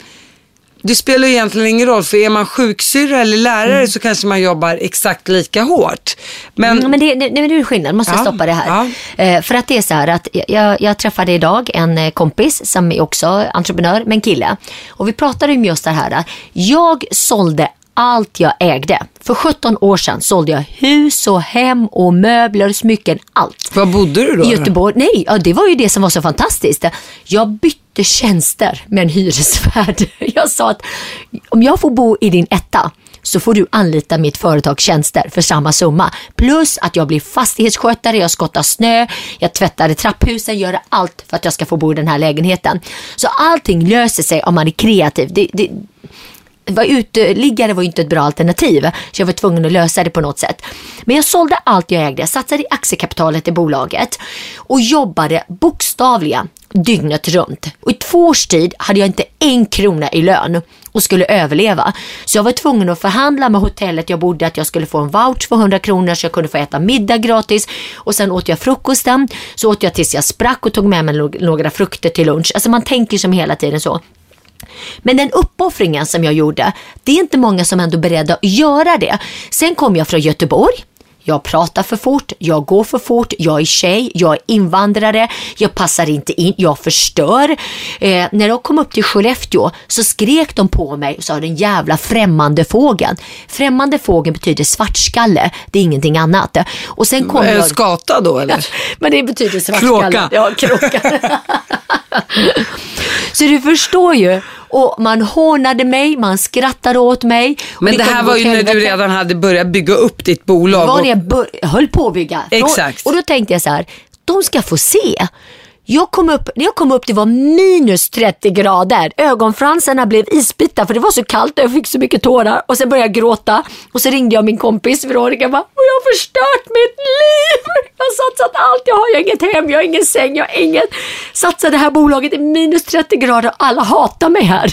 det spelar ju egentligen ingen roll, för är man sjuksyrra eller lärare mm. så kanske man jobbar exakt lika hårt. Men, mm, men det, det, det är ju skillnad, måste ja, stoppa det här. Ja. Eh, för att det är så här att jag, jag träffade idag en kompis som är också entreprenör, men kille. Och vi pratade ju just det här. Jag sålde allt jag ägde. För sjutton år sedan sålde jag hus och hem och möbler, smycken, allt. Var bodde du då? I Göteborg. Eller? Nej, ja, det var ju det som var så fantastiskt. Jag bytte tjänster med en hyresvärd. Jag sa att om jag får bo i din etta så får du anlita mitt företags tjänster för samma summa. Plus att jag blir fastighetsskötare, jag skottar snö, jag tvättar i trapphusen, gör allt för att jag ska få bo i den här lägenheten. Så allting löser sig om man är kreativ. Det... det var uteliggare var ju inte ett bra alternativ, så jag var tvungen att lösa det på något sätt. Men jag sålde allt jag ägde, satsade i aktiekapitalet i bolaget och jobbade bokstavligen dygnet runt. Och i två års tid hade jag inte en krona i lön och skulle överleva. Så jag var tvungen att förhandla med hotellet jag bodde att jag skulle få en voucher för hundra kronor så jag kunde få äta middag gratis. Och sen åt jag frukosten, så åt jag tills jag sprack och tog med mig några frukter till lunch. Alltså man tänker som hela tiden så. Men den uppoffringen som jag gjorde, det är inte många som ändå är beredda att göra det. Sen kom jag från Göteborg. Jag pratar för fort, jag går för fort, jag är tjej, jag är invandrare, jag passar inte in, jag förstör. Eh, när jag kom upp till Skellefteå så skrek de på mig och sa den jävla främmande fågeln. Främmande fågeln betyder svartskalle, det är ingenting annat. Och sen kom jag... skata då eller? Men det betyder svartskalle. Kråka. Ja, kråka. Så du förstår ju. Och man hånade mig, man skrattade åt mig. Men det här var ju när du redan hade börjat bygga upp ditt bolag. Det var det jag bör- höll på att bygga. Exakt. Och, och då tänkte jag så här, de ska få se. Jag kom upp, när jag kom upp det var minus trettio grader. Ögonfransarna blev isbitar för det var så kallt och jag fick så mycket tårar. Och sen började jag gråta. Och så ringde jag min kompis Veronica och bara, och jag har förstört mitt liv. Jag har satsat allt, jag har inget hem, jag har ingen säng, jag har inget. Satsade det här bolaget i minus trettio grader och alla hatar mig här.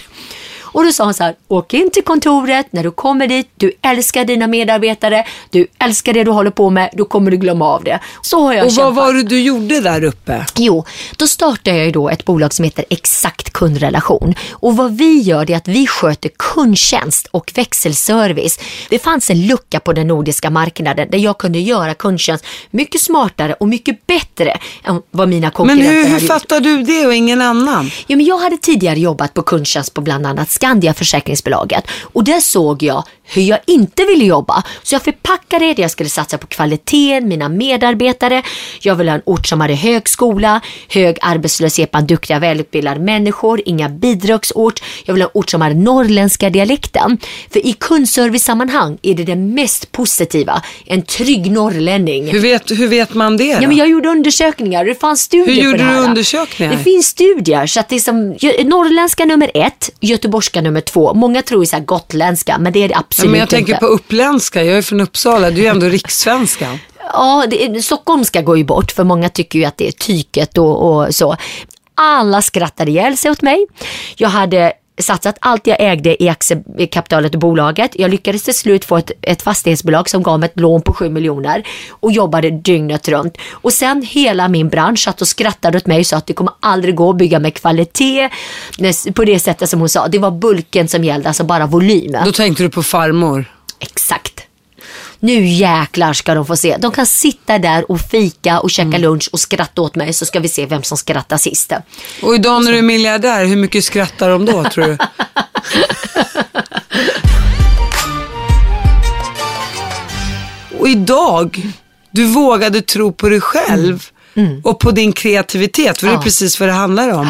Och då sa han så här, åk in till kontoret, när du kommer dit, du älskar dina medarbetare, du älskar det du håller på med, då kommer du glömma av det. Så har jag och kämpat. Vad var det du gjorde där uppe? Jo, då startade jag ju då ett bolag som heter Exakt Kundrelation. Och vad vi gör är att vi sköter kundtjänst och växelservice. Det fanns en lucka på den nordiska marknaden där jag kunde göra kundtjänst mycket smartare och mycket bättre än vad mina konkurrenter hade gjort. Men hur, hur fattar du det och ingen annan? Jo, men jag hade tidigare jobbat på kundtjänst på bland annat Skandia. Skandia försäkringsbolaget och där såg jag hur jag inte ville jobba, så jag förpackade det, jag skulle satsa på kvaliteten, mina medarbetare, jag ville ha en ort som hade högskola, hög arbetslöshet bland duktiga välutbildade människor, inga bidragsort, jag ville ha en ort som hade norrländska dialekten, för i kundservice-sammanhang är det det mest positiva, en trygg norrlänning. Hur vet, hur vet man det då? Ja, men jag gjorde undersökningar, det fanns studier. Hur gjorde på det här. Du undersökningar? Det finns studier, så att det är som norrländska nummer ett, Göteborgs nummer två. Många tror ju så här gotländska, men det är det absolut inte. Ja, men jag tänker inte på uppländska. Jag är från Uppsala. Du är ändå rikssvenska. Ja, det, stockholmska går ju bort för många tycker ju att det är tyket och, och så. Alla skrattade ihjäl sig åt mig. Jag hade satsat allt jag ägde i aktiekapitalet och bolaget. Jag lyckades till slut få ett, ett fastighetsbolag som gav mig ett lån på sju miljoner och jobbade dygnet runt. Och sen hela min bransch satt och skrattade åt mig och sa att det kommer aldrig gå att bygga med kvalitet på det sättet som hon sa. Det var bulken som gällde, alltså bara volymen. Då tänkte du på farmor. Exakt. Nu jäklar ska de få se. De kan sitta där och fika och käka mm. lunch och skratta åt mig, så ska vi se vem som skrattar sist. Och idag när du är miljardär, hur mycket skrattar de då tror du? Och idag, du vågade tro på dig själv mm. Mm. och på din kreativitet, för ja. Det är precis vad det handlar om.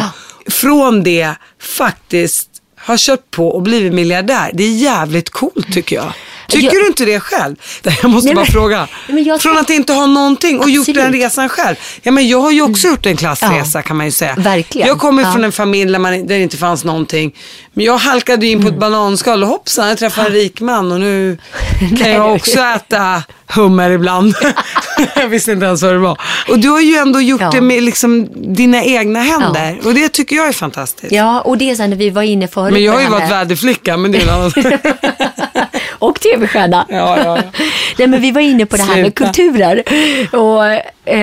Från det faktiskt har kört på och blivit miljardär. Det är jävligt coolt tycker jag. Tycker jag, du inte det själv? Jag måste nej, bara men, fråga. Men jag, Från att inte ha någonting och absolut. Gjort den resan själv. Ja, men jag har ju också gjort en klassresa ja, kan man ju säga. Verkligen. Jag kommer ja. Från en familj där, man, där det inte fanns någonting. Men jag halkade in mm. på ett bananskal och hoppsan, jag träffade en rik man och nu kan nej, jag också nej. äta hummer ibland. Jag visste inte ens vad det var. Och du har ju ändå gjort ja. Det med liksom dina egna händer. Ja. Och det tycker jag är fantastiskt. Ja, och det är sen när vi var inne förut. Men jag har ju varit väderflicka, men det är något. Och tv-stjärna. Ja, ja, ja. Nej, men vi var inne på det här med kulturer. Och eh,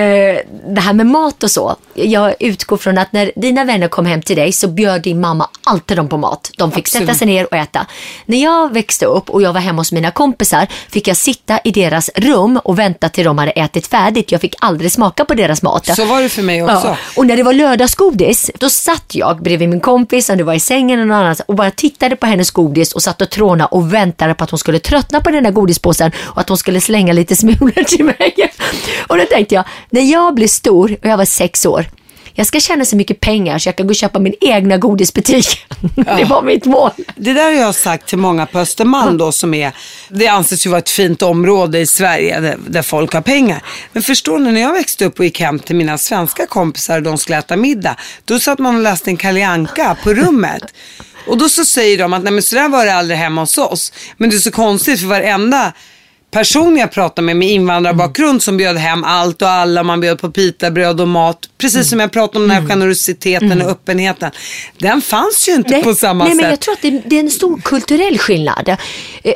det här med mat och så. Jag utgår från att när dina vänner kom hem till dig så bjöd din mamma alltid dem på mat. De fick Absolut. Sätta sig ner och äta. När jag växte upp och jag var hemma hos mina kompisar fick jag sitta i deras rum och vänta till de hade ätit färdigt. Jag fick aldrig smaka på deras mat. Så var det för mig också. Ja. Och när det var lördagsgodis, då satt jag bredvid min kompis som det var i sängen och någon annan och bara tittade på hennes godis och satt och tråna och väntade på att hon skulle tröttna på den där godispåsen och att hon skulle slänga lite smulor till mig. Och då tänkte jag, när jag blev stor och jag var sex år, jag ska tjäna så mycket pengar så jag kan gå och köpa min egna godisbutik. Ja. Det var mitt mål. Det där har jag sagt till många på Östermalm då, som är, det anses ju vara ett fint område i Sverige där, där folk har pengar. Men förstår ni, när jag växte upp och gick hem till mina svenska kompisar och de skulle äta middag, då satt man och läste en Kalle Anka på rummet. Och då så säger de att nej, men så där var det aldrig hemma hos oss. Men det är så konstigt, för varenda person jag pratar med med invandrarbakgrund mm. som bjöd hem allt och alla, man bjöd på pitabröd och mat, precis mm. som jag pratade om den här generositeten mm. och öppenheten, den fanns ju inte nej, på samma nej, sätt. Nej, men jag tror att det, det är en stor kulturell skillnad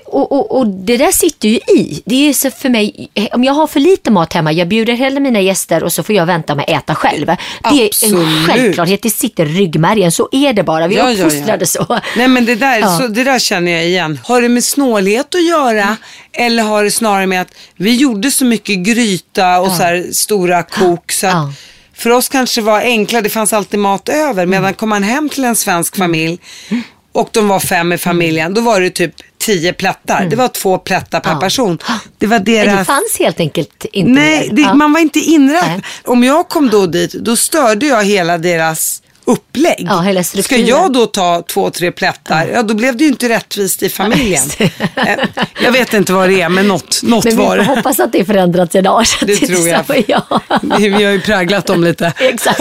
och, och, och det där sitter ju i, det är så för mig, om jag har för lite mat hemma, jag bjuder hellre mina gäster och så får jag vänta med att äta själv. Det Absolut. Är en självklarhet, det sitter i ryggmärgen, så är det bara, vi ja, uppfostrade ja, ja. så. Nej, men det där, ja. så, det där känner jag igen. Har det med snålhet att göra mm. eller har det snarare med att vi gjorde så mycket gryta och ja. så här stora kok så att ja. för oss kanske var enkla, det fanns alltid mat över, medan mm. kom man hem till en svensk familj och de var fem i familjen, då var det typ tio plättar, mm. det var två plättar per ja. person. Det var deras... Men det fanns helt enkelt inte. Nej, det, ja. man var inte inrätt. Om jag kom då dit, då störde jag hela deras upplägg. Ja, hela strukturen. Ska jag då ta två, tre plättar? Mm. Ja, då blev det ju inte rättvist i familjen. Jag vet inte vad det är, men något, något men var det. Men vi hoppas att det förändrats idag. Så det tror jag. jag. Vi har ju präglat dem lite. Exakt.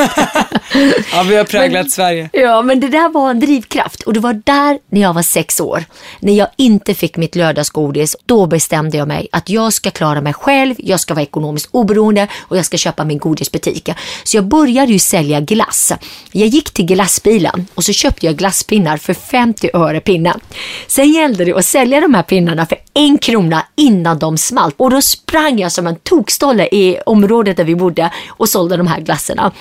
Ja, vi har präglat men, Sverige. Ja, men det där var en drivkraft. Och det var där när jag var sex år. När jag inte fick mitt lördagsgodis, då bestämde jag mig att jag ska klara mig själv. Jag ska vara ekonomiskt oberoende och jag ska köpa min godisbutik. Så jag började ju sälja glass. Jag gick till glassbilen och så köpte jag glasspinnar för femtio öre pinna. Sen gällde det att sälja de här pinnarna för en krona innan de smalt. Och då sprang jag som en tokstolle i området där vi bodde och sålde de här glasserna.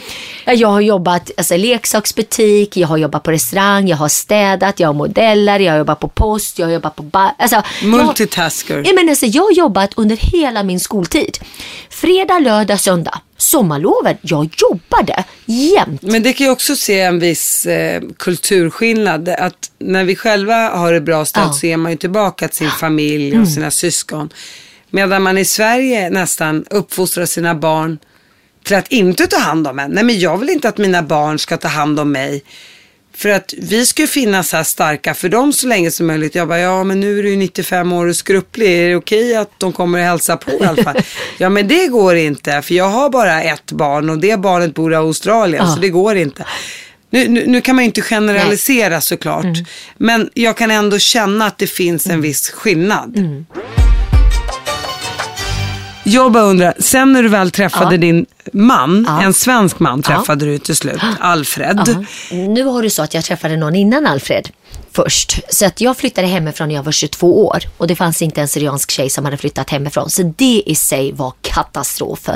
Jag har jobbat i alltså, leksaksbutik, jag har jobbat på restaurang, jag har städat, jag har modeller, jag har jobbat på post, jag har jobbat på... Ba- alltså, multitasker. Jag, men alltså, jag har jobbat under hela min skoltid. Fredag, lördag, söndag. Sommarlovet, jag jobbade jämt. Men det kan ju också se en viss eh, kulturskillnad, att när vi själva har det bra ställt ja. så är man ju tillbaka till sin familj och mm. sina syskon, medan man i Sverige nästan uppfostrar sina barn till att inte ta hand om en. Nej, men jag vill inte att mina barn ska ta hand om mig, för att vi ska finnas här starka för dem så länge som möjligt. Jag bara, ja men nu är du ju nittiofem år och skrupplig. Är det okej att de kommer att hälsa på i alla fall? Ja, men det går inte, för jag har bara ett barn och det barnet bor i Australien, ja. så det går inte. Nu, nu, nu kan man ju inte generalisera Nej. såklart. Mm. Men jag kan ändå känna att det finns en viss skillnad. Mm. Jag bara undrar, sen när du väl träffade ja. din man, ja. en svensk man träffade ja. du till slut, Alfred. Ja. Nu har du sagt att jag träffade någon innan Alfred först. Så att jag flyttade hemifrån när jag var tjugotvå år och det fanns inte en syriansk tjej som hade flyttat hemifrån. Så det i sig var katastrof.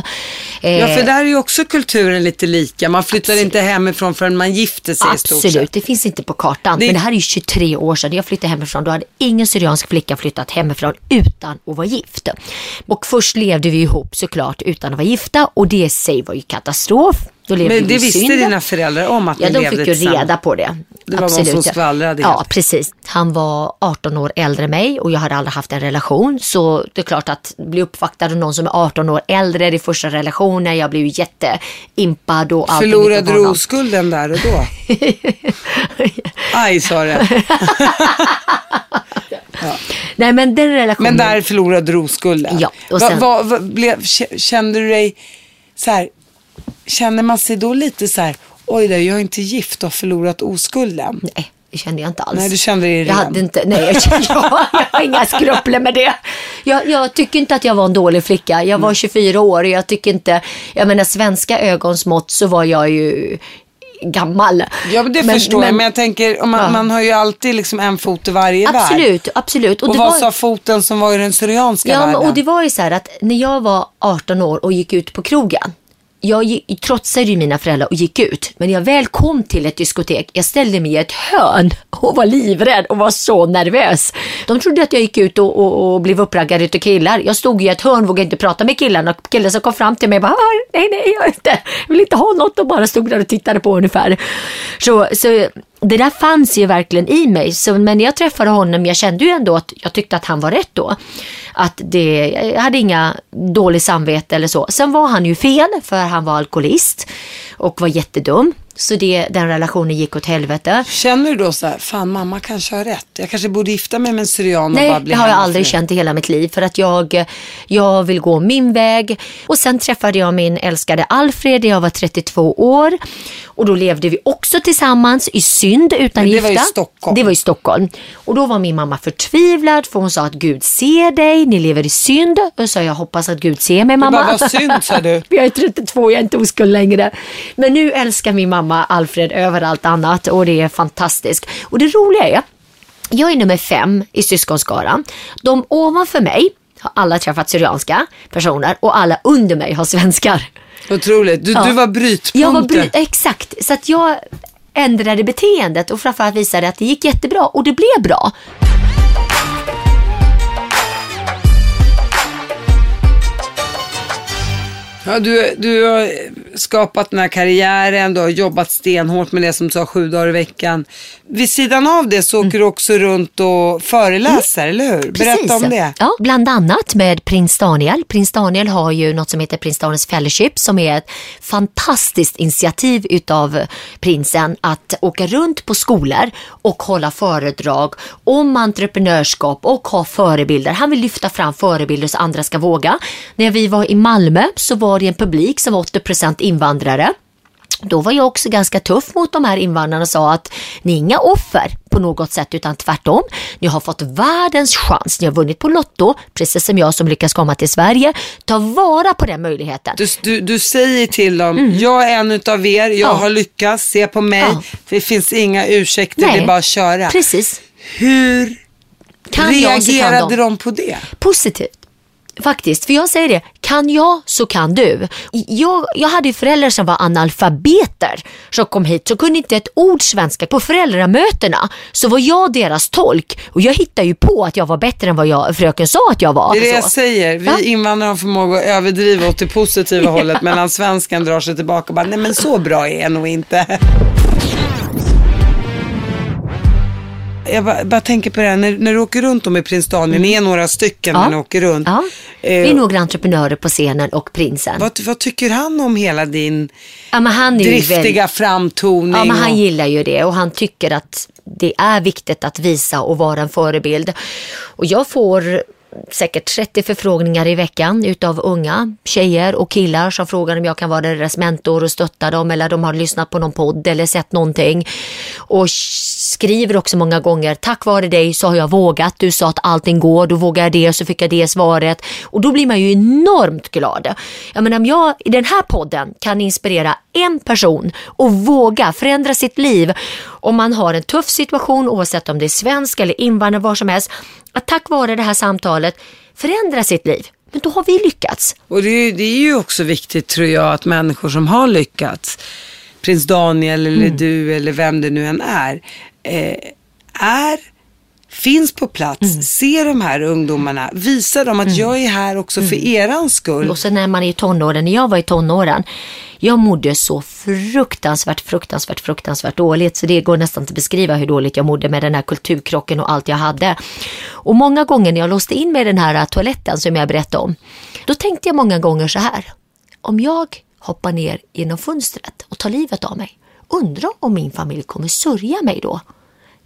Eh, ja, för där är ju också kulturen lite lika. Man flyttar absolut. inte hemifrån förrän man gifter sig. Absolut, i stort det finns inte på kartan. Det... Men det här är ju tjugotre år sedan jag flyttade hemifrån. Då hade ingen syriansk flicka flyttat hemifrån utan att vara gift. Och först levde vi ihop såklart utan att vara gifta, och det i sig var ju katastrof. Men det visste synd. dina föräldrar om att ja, de levde fick ju reda på det. Det var Absolut. någon som skvallrade. Ja, precis. Han var arton år äldre än mig och jag hade aldrig haft en relation. Så det är klart att bli uppvaktad av någon som är arton år äldre i första relationen. Jag blev ju jätteimpad. Och förlorade du oskulden där och då? Aj, sa det. Ja. Nej, men den relationen... Men där förlorade du oskulden. Ja, och sen... va, va, va, blev, kände du dig så här... Känner man sig då lite så här, oj då, jag är inte gift och har förlorat oskulden? Nej, det kände jag inte alls. Nej, du kände dig redan. Jag hade inte, nej, jag kände, jag, jag har inga skrupler med det. Jag, jag tycker inte att jag var en dålig flicka. Jag var tjugofyra år och jag tycker inte, jag menar svenska ögonsmått så var jag ju... gammal. Ja, men det men, förstår men, jag. Men jag tänker, man, ja. man har ju alltid liksom en fot i varje värld. Absolut, absolut. Och, och vad var... sa foten som var i den syrianska ja, världen? Ja, och det var ju så här att när jag var arton år och gick ut på krogen. Jag trotsade ju mina föräldrar och gick ut. Men jag väl kom till ett diskotek. Jag ställde mig i ett hörn och var livrädd och var så nervös. De trodde att jag gick ut och, och, och blev uppraggad utav killar. Jag stod i ett hörn och vågade inte prata med killarna. Och killar som kom fram till mig och bara, nej, nej, jag, inte. jag vill inte ha något. Och bara stod där och tittade på ungefär. Så, så det där fanns ju verkligen i mig. Så, men när jag träffade honom, jag kände ju ändå att jag tyckte att han var rätt då. Att det, jag hade inga dålig samvete eller så. Sen var han ju fel för han var alkoholist och var jättedum. Så det, den relationen gick åt helvete. Känner du då så här, fan mamma kanske har rätt. Jag kanske borde gifta mig med en syrian. Nej, och bara bli det har jag aldrig för. känt i hela mitt liv. För att jag, jag vill gå min väg. Och sen träffade jag min älskade Alfred. Jag var trettiotvå år. Och då levde vi också tillsammans i synd utan det gifta. Var i Stockholm. Det var i Stockholm. Och då var min mamma förtvivlad. För hon sa att Gud ser dig. Ni lever i synd. Och så jag hoppas att Gud ser mig mamma. Det var synd sa du. Jag är trettiotvå, jag är inte oskuld längre. Men nu älskar min mamma Alfred över allt annat och det är fantastiskt. Och det roliga är, jag är nummer fem i syskonskaran. De ovanför mig har alla träffat syrianska personer och alla under mig har svenskar. Otroligt, du, ja. du var brytpunkten. Jag var bry- exakt, så att jag ändrade beteendet och framförallt visade att det gick jättebra och det blev bra. Ja, du, du har skapat den här karriären, du har jobbat stenhårt med det som du sa sju dagar i veckan. Vid sidan av det så åker mm. du också runt och föreläser, mm. eller hur? Berätta Precis. om det. Ja, bland annat med Prins Daniel. Prins Daniel har ju något som heter Prins Daniels Fellowship som är ett fantastiskt initiativ utav prinsen att åka runt på skolor och hålla föredrag om entreprenörskap och ha förebilder. Han vill lyfta fram förebilder så andra ska våga. När vi var i Malmö så var i en publik som var åttio procent invandrare. Då var jag också ganska tuff mot de här invandrarna och sa att ni är inga offer på något sätt utan tvärtom. Ni har fått världens chans. Ni har vunnit på lotto, precis som jag som lyckas komma till Sverige. Ta vara på den möjligheten. Du, du, du säger till dem, mm. jag är en utav er, jag ja. har lyckats, se på mig. Ja. Det finns inga ursäkter, Nej. det är bara att köra. Precis. Hur kan reagerade de på det? Positivt. Faktiskt, för jag säger det, kan jag så kan du. Jag, jag hade ju föräldrar som var analfabeter som kom hit, så kunde inte ett ord svenska. På föräldramötena så var jag deras tolk och jag hittade ju på att jag var bättre än vad jag, fröken sa att jag var. Det är det jag säger, vi invandrare har förmåga att överdriva åt det positiva hållet medan svenskan drar sig tillbaka och bara, nej men så bra är jag nog inte. Jag bara, bara tänker på det här, när, när du åker runt om i Prins Daniel, mm. ni är några stycken ja. när ni åker runt. Ja. Vi är några entreprenörer på scenen och prinsen. Vad, vad tycker han om hela din ja, men han är driftiga väl... framtoning? Ja, men han och... gillar ju det och han tycker att det är viktigt att visa och vara en förebild. Och jag får säkert trettio förfrågningar i veckan utav unga tjejer och killar som frågar om jag kan vara deras mentor och stötta dem eller de har lyssnat på någon podd eller sett någonting och skriver också många gånger, tack vare dig så har jag vågat, du sa att allting går, då vågar jag det och så fick jag det svaret och då blir man ju enormt glad. Jag menar, om jag i den här podden kan inspirera en person och våga förändra sitt liv om man har en tuff situation oavsett om det är svensk eller invandrare var som helst, att tack vare det här samtalet förändra sitt liv. Men då har vi lyckats. Och det är, det är ju också viktigt tror jag att människor som har lyckats, Prins Daniel eller mm. du eller vem det nu än är, eh, är finns på plats, mm. se de här ungdomarna, visa dem att mm. jag är här också mm. för erans skull. Och så när man är i tonåren, när jag var i tonåren, jag mådde så fruktansvärt, fruktansvärt, fruktansvärt dåligt. Så det går nästan inte att beskriva hur dåligt jag mådde med den här kulturkrocken och allt jag hade. Och många gånger när jag låste in mig i den här toaletten som jag berättade om, då tänkte jag många gånger så här. Om jag hoppar ner genom fönstret och tar livet av mig, undrar om min familj kommer sörja mig då.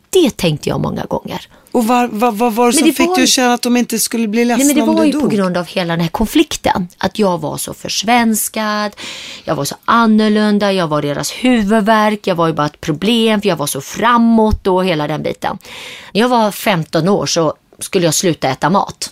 Det tänkte jag många gånger. Och vad var, var, var som det som fick var... du känna att de inte skulle bli ledsna om du dog? Nej, men det var ju dog. på grund av hela den här konflikten. Att jag var så försvenskad, jag var så annorlunda, jag var deras huvudvärk, jag var ju bara ett problem, för jag var så framåt och hela den biten. När jag var femton år så skulle jag sluta äta mat.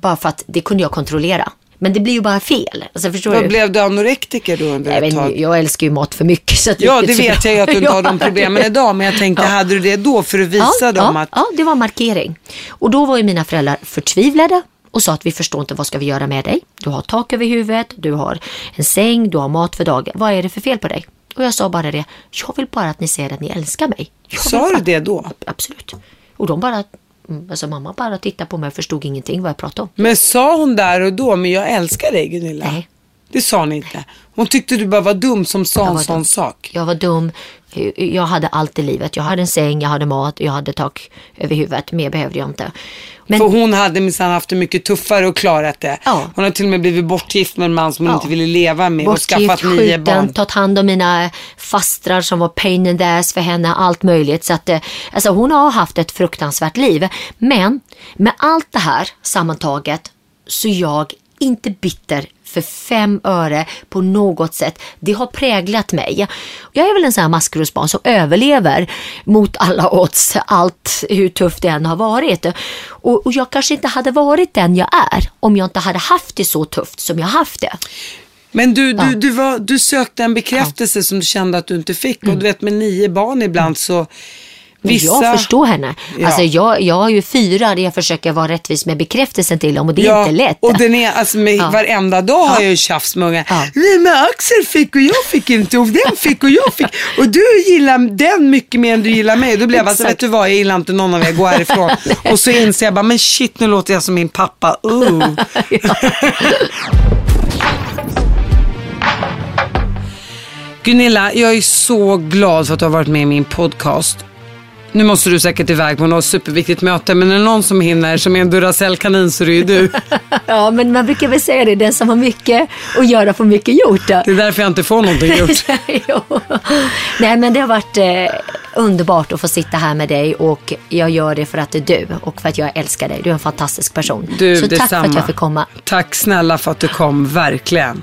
Bara för att det kunde jag kontrollera. Men det blir ju bara fel. Alltså, förstår Vad du? Blev du anorektiker då under Nej, ett tag? Jag älskar ju mat för mycket. Så att ja, det, det vet jag ju att du inte har de problemen idag. Men jag tänkte, ja. hade du det då för att visa ja, dem? Ja, att... ja, det var markering. Och då var ju mina föräldrar förtvivlade. Och sa att vi förstår inte, vad ska vi göra med dig? Du har tak över huvudet, du har en säng, du har mat för dagen. Vad är det för fel på dig? Och jag sa bara det, jag vill bara att ni säger att ni älskar mig. Sa du det då? Absolut. Och de bara... Alltså mamma bara tittade på mig och förstod ingenting vad jag pratade om. Men sa hon där och då, men jag älskar dig, Gunilla? Nej. Det sa ni inte. Hon tyckte du bara var dum som sa en sån sak. Jag var dum. Jag hade allt i livet. Jag hade en säng, jag hade mat, jag hade tak över huvudet. Mer behövde jag inte. Men... För hon hade minsann haft det mycket tuffare och klarat det. Ja. Hon har till och med blivit bortgift med en man som hon ja. inte ville leva med. Bortgift, och skaffat nio skjuten, barn. Tagit hand om mina fastrar som var pain in the ass för henne. Allt möjligt. Så att, alltså, hon har haft ett fruktansvärt liv. Men med allt det här sammantaget så jag inte bitter för fem öre på något sätt. Det har präglat mig. Jag är väl en sån här maskrosbarn som överlever mot alla odds, allt hur tufft det än har varit. Och, och jag kanske inte hade varit den jag är om jag inte hade haft det så tufft som jag haft det. Men du, du, ja. du, var, du sökte en bekräftelse ja. som du kände att du inte fick. Mm. Och du vet, med nio barn ibland så... Men vissa... jag förstår henne. Ja. Alltså jag, jag har ju fyra där jag försöker vara rättvis med bekräftelsen till dem. Och det är ja, inte lätt. Och den är, alltså med ja. varenda dag ja. har jag ju tjafs med unga. Ja. Nej, men Axel fick och jag fick inte. Och den fick och jag fick. Och du gillar den mycket mer än du gillar mig. Då blev jag alltså, vet du vad, jag gillar inte någon av er, går härifrån. Och så inser jag bara, men shit, nu låter jag som min pappa. Oh. ja. Gunilla, jag är så glad för att du har varit med i min podcast. Nu måste du säkert iväg på något superviktigt möte, men är det någon som hinner som är en Duracell-kanin så är det ju du. Ja, men man brukar väl säga det, den som har mycket och göra får mycket gjort. Det är därför jag inte får någonting gjort. Nej, men det har varit eh, underbart att få sitta här med dig, och jag gör det för att det är du och för att jag älskar dig. Du är en fantastisk person. Du, så detsamma. Tack för att jag fick komma. Tack snälla för att du kom, verkligen.